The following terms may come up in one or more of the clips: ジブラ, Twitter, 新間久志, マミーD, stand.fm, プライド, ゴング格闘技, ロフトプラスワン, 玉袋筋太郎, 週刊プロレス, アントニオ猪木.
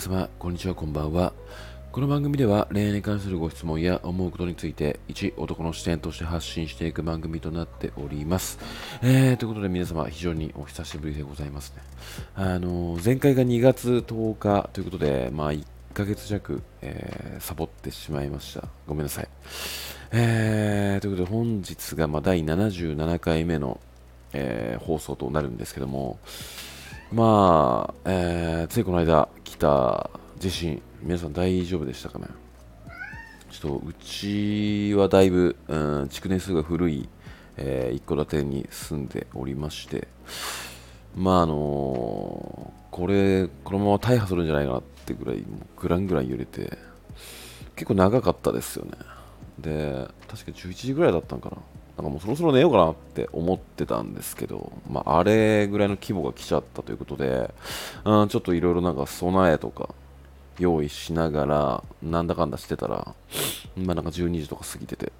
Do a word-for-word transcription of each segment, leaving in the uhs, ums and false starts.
皆様、こんにちは、こんばんは。この番組では恋愛に関するご質問や思うことについて一男の視点として発信していく番組となっております。えー、ということで皆様、非常にお久しぶりでございますね。あの、前回がにがつとおかということで、まあいっかげつじゃく、えー、サボってしまいました。ごめんなさい。えー、ということで本日がまあだいななじゅうななかいめの、えー、放送となるんですけども、まあ、えー、ついこの間来た地震、皆さん大丈夫でしたかね。ちょっとうちはだいぶ、うん、築年数が古い、えー、一戸建てに住んでおりまして、まああのー、これこのまま大破するんじゃないかなってぐらいもうグラングラン揺れて、結構長かったですよね。で、確かじゅういちじぐらいだったのかな。なんかもうそろそろ寝ようかなって思ってたんですけど、まあ、あれぐらいの規模が来ちゃったということで、うん、ちょっといろいろなんか備えとか用意しながらなんだかんだしてたら、まあ、なんかじゅうにじとか過ぎてて、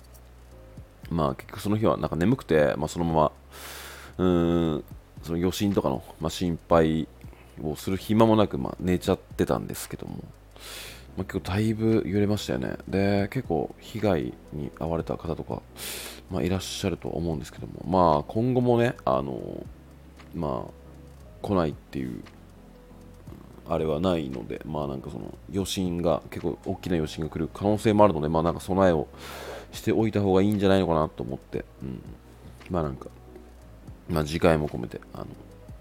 まあ結局その日はなんか眠くて、まあ、そのままうーんその余震とかの、まあ、心配をする暇もなく、まあ、寝ちゃってたんですけども、まあ、結構だいぶ揺れましたよね。で、結構被害に遭われた方とか、まあ、いらっしゃると思うんですけども、まあ今後もね、あのまあ来ないっていうあれはないので、まあなんかその余震が結構大きな余震が来る可能性もあるので、まあなんか備えをしておいた方がいいんじゃないのかなと思って、うん、まあなんかまあ次回も込めてあの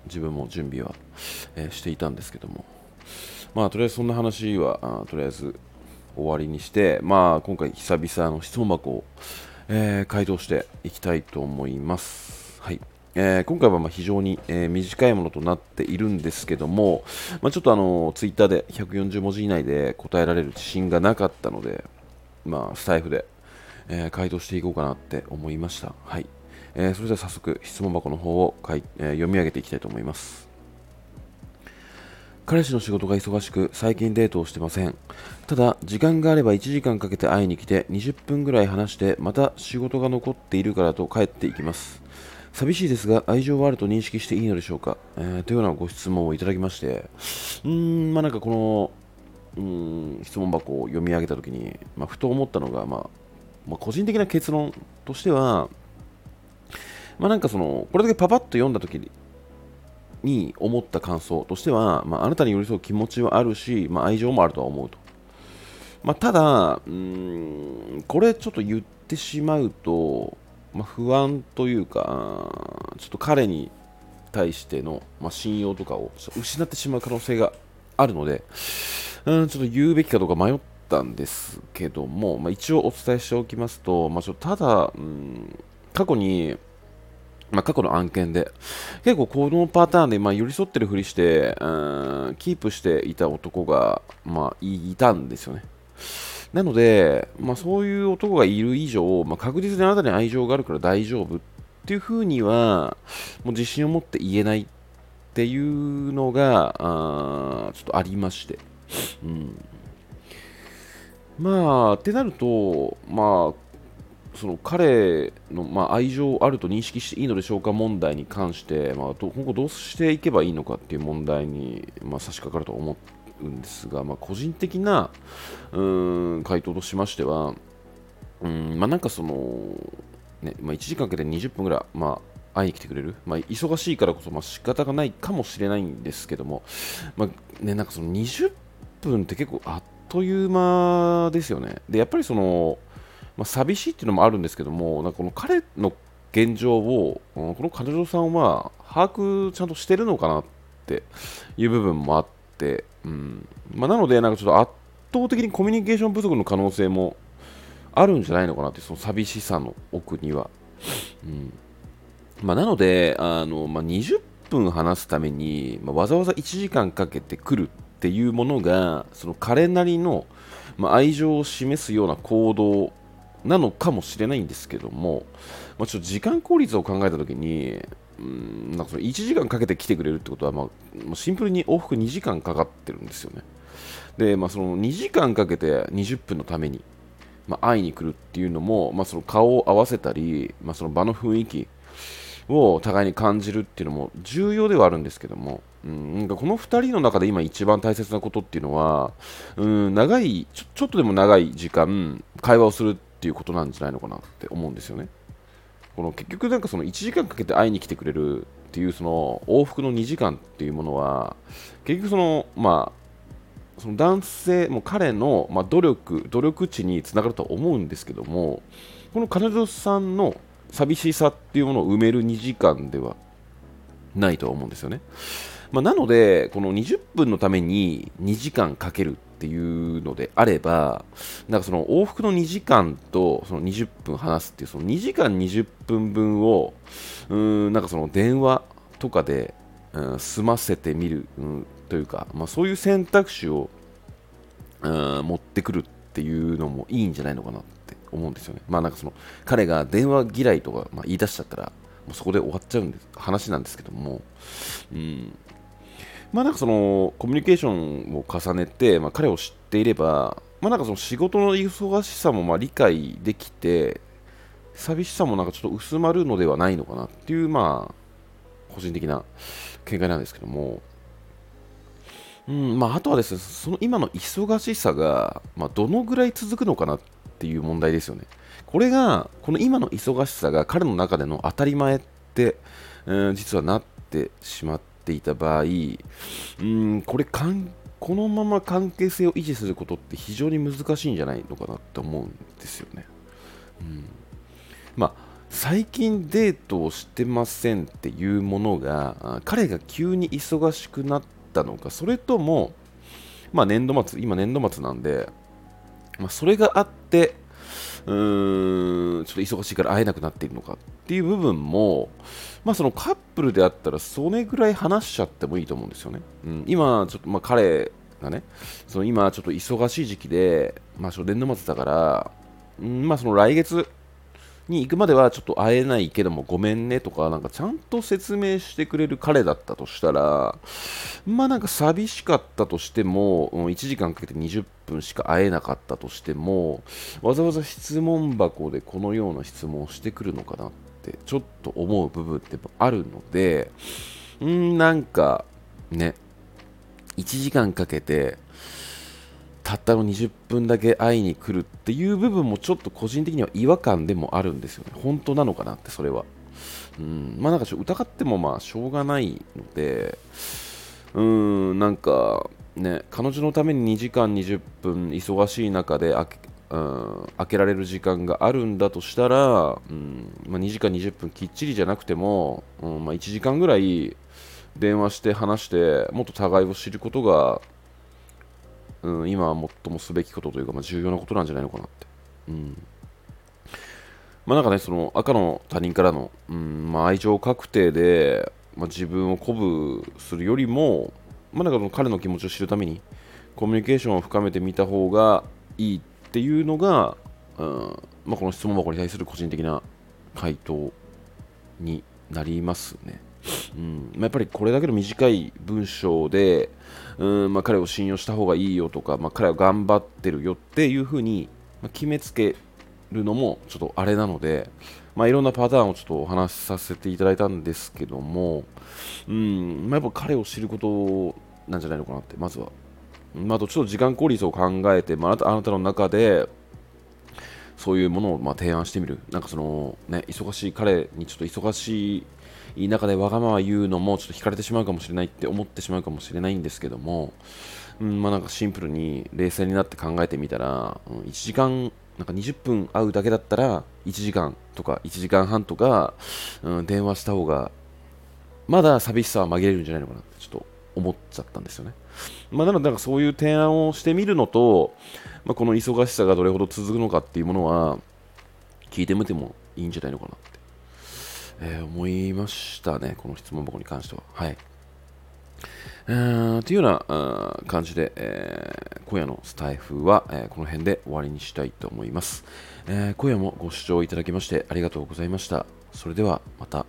自分も準備は、えー、していたんですけども。まあとりあえずそんな話はとりあえず終わりにして、まあ、今回久々の質問箱を、えー、回答していきたいと思います、はい。えー、今回はまあ非常に、えー、短いものとなっているんですけども、まあ、ちょっとあのツイッターでひゃくよんじゅうもじ以内で答えられる自信がなかったので、まあ、スタイフで、えー、回答していこうかなって思いました、はい。えー、それでは早速質問箱の方をかい、えー、読み上げていきたいと思います。彼氏の仕事が忙しく、最近デートをしてません。ただ、時間があればいちじかんかけて会いに来て、にじゅっぷんぐらい話して、また仕事が残っているからと帰っていきます。寂しいですが、愛情はあると認識していいのでしょうか、えー、というようなご質問をいただきまして、うーん、まあなんかこの、うーん、質問箱を読み上げたときに、まあ、ふと思ったのが、まあ、まあ、個人的な結論としては、まあなんかその、これだけパパッと読んだときに、に思った感想としては、まあ、あなたに寄り添う気持ちはあるし、まあ、愛情もあるとは思うと、まあ、ただうーんこれちょっと言ってしまうと、まあ、不安というかちょっと彼に対しての、まあ、信用とかを失ってしまう可能性があるので、うんちょっと言うべきかどうか迷ったんですけども、まあ、一応お伝えしておきますと、まあ、ちょっとただうん過去にまあ、過去の案件で結構このパターンでまあ寄り添ってるふりしてうーんキープしていた男がまあいたんですよね。なので、まあ、そういう男がいる以上、まあ、確実にあなたに愛情があるから大丈夫っていうふうにはもう自信を持って言えないっていうのがあちょっとありまして、うん、まあってなるとまあその彼の、まあ、愛情あると認識していいのでしょうか問題に関して、まあ、ど今後どうしていけばいいのかっていう問題に、まあ、差し掛かると思うんですが、まあ、個人的なうーん回答としましてはうーん、まあ、なんかその、ねまあ、いちじかんかけてにじゅっぷんぐらい、まあ、会いに来てくれる、まあ、忙しいからこそ、まあ、仕方がないかもしれないんですけども、まあね、なんかそのにじゅっぷんって結構あっという間ですよね。でやっぱりそのまあ、寂しいっていうのもあるんですけども、なんかこの彼の現状をこの彼女さんは把握ちゃんとしてるのかなっていう部分もあって、うんまあ、なのでなんかちょっと圧倒的にコミュニケーション不足の可能性もあるんじゃないのかなってその寂しさの奥には、うんまあ、なのであの、まあ、にじゅっぷん話すために、まあ、わざわざいちじかんかけて来るっていうものがその彼なりの、まあ、愛情を示すような行動なのかもしれないんですけども、まあ、ちょっと時間効率を考えたときに、うん、なんかそのいちじかんかけて来てくれるってことは、まあ、シンプルに往復にじかんかかってるんですよね。で、まあ、そのにじかんかけてにじゅっぷんのために、まあ、会いに来るっていうのも、まあ、その顔を合わせたり、まあ、その場の雰囲気を互いに感じるっていうのも重要ではあるんですけども、うん、なんかこのふたりの中で今一番大切なことっていうのは、うん、長いちょ、ちょっとでも長い時間会話をするっていうことなんじゃないのかなって思うんですよね。この結局なんかそのいちじかんかけて会いに来てくれるっていうその往復のにじかんっていうものは結局そのまあその男性も彼のまあ努力努力値につながるとは思うんですけども、この彼女さんの寂しさっていうものを埋めるにじかんではないとは思うんですよね。まあ、なのでこのにじゅっぷんのためににじかんかけるっていうのであれば、なんかその往復のにじかんとそのにじゅっぷん話すっていうそのにじかんにじゅっぷんぶんをうーんなんかその電話とかで、うん、済ませてみる、うん、というか、まあ、そういう選択肢を、うん、持ってくるっていうのもいいんじゃないのかなって思うんですよね。まあなんかその彼が電話嫌いとか、まあ、言い出しちゃったらもうそこで終わっちゃうんです話なんですけども、うんまあ、なんかそのコミュニケーションを重ねて、まあ、彼を知っていれば、まあ、なんかその仕事の忙しさもまあ理解できて寂しさもなんかちょっと薄まるのではないのかなっていう、まあ、個人的な見解なんですけども、うんまあ、あとはですねその今の忙しさが、まあ、どのぐらい続くのかなっていう問題ですよね。これがこの今の忙しさが彼の中での当たり前って、うん、実はなってしまっていた場合、うん、これかんこのまま関係性を維持することって非常に難しいんじゃないのかなって思うんですよね。うん、まあ最近デートをしてませんっていうものが彼が急に忙しくなったのか、それともまあ年度末今年度末なんで、まあ、それがあってうーんちょっと忙しいから会えなくなっているのかっていう部分も、まあ、そのカップルであったらそれぐらい話しちゃってもいいと思うんですよね。うん、今ちょっと、まあ、彼がねその今ちょっと忙しい時期で、まあ、年度末だから、うんまあ、その来月に行くまではちょっと会えないけどもごめんねとか、 なんかちゃんと説明してくれる彼だったとしたら、まあなんか寂しかったとしてもいちじかんかけてにじゅっぷんしか会えなかったとしてもわざわざ質問箱でこのような質問をしてくるのかなってちょっと思う部分ってあるので、んなんかねいちじかんかけてたったのにじゅっぷんだけ会いに来るっていう部分もちょっと個人的には違和感でもあるんですよね。本当なのかなってそれは、うん、まあなんかちょっと疑ってもまあしょうがないので、うーんなんかね彼女のためににじかんにじゅっぷん忙しい中であけ、うん、開けられる時間があるんだとしたら、うんまあ、にじかんにじゅっぷんきっちりじゃなくても、うんまあ、いちじかんぐらい電話して話してもっと互いを知ることがうん、今は最もすべきことというか、まあ、重要なことなんじゃないのかなって、うんまあ、なんかねその赤の他人からの、うんまあ、愛情確定で、まあ、自分を鼓舞するよりも、まあ、なんかその彼の気持ちを知るためにコミュニケーションを深めてみた方がいいっていうのが、うんまあ、この質問箱に対する個人的な回答になりますね。うんまあ、やっぱりこれだけの短い文章で、うんまあ、彼を信用した方がいいよとか、まあ、彼は頑張ってるよっていう風に決めつけるのもちょっとあれなので、まあ、いろんなパターンをちょっとお話しさせていただいたんですけども、うんまあ、やっぱ彼を知ることなんじゃないのかなってまずは、まあ、あとちょっと時間効率を考えて、まあ、あなた、あなたの中でそういうものをまあ提案してみる。なんかその、ね、忙しい彼にちょっと忙しい中でわがまま言うのもちょっと惹かれてしまうかもしれないって思ってしまうかもしれないんですけども、うんまあ、なんかシンプルに冷静になって考えてみたら、うん、いちじかんなんかにじゅっぷん会うだけだったらいちじかんとかいちじかんはんとか、うん、電話した方がまだ寂しさは紛れるんじゃないのかなってちょっと思っちゃったんですよね。まあ、なのでなんかそういう提案をしてみるのと、まあ、この忙しさがどれほど続くのかっていうものは聞いてみてもいいんじゃないのかなってえー、思いましたね、この質問箱に関しては。はい。えー、というような感じで、えー、今夜のスタイフは、えー、この辺で終わりにしたいと思います、えー。今夜もご視聴いただきましてありがとうございました。それではまた。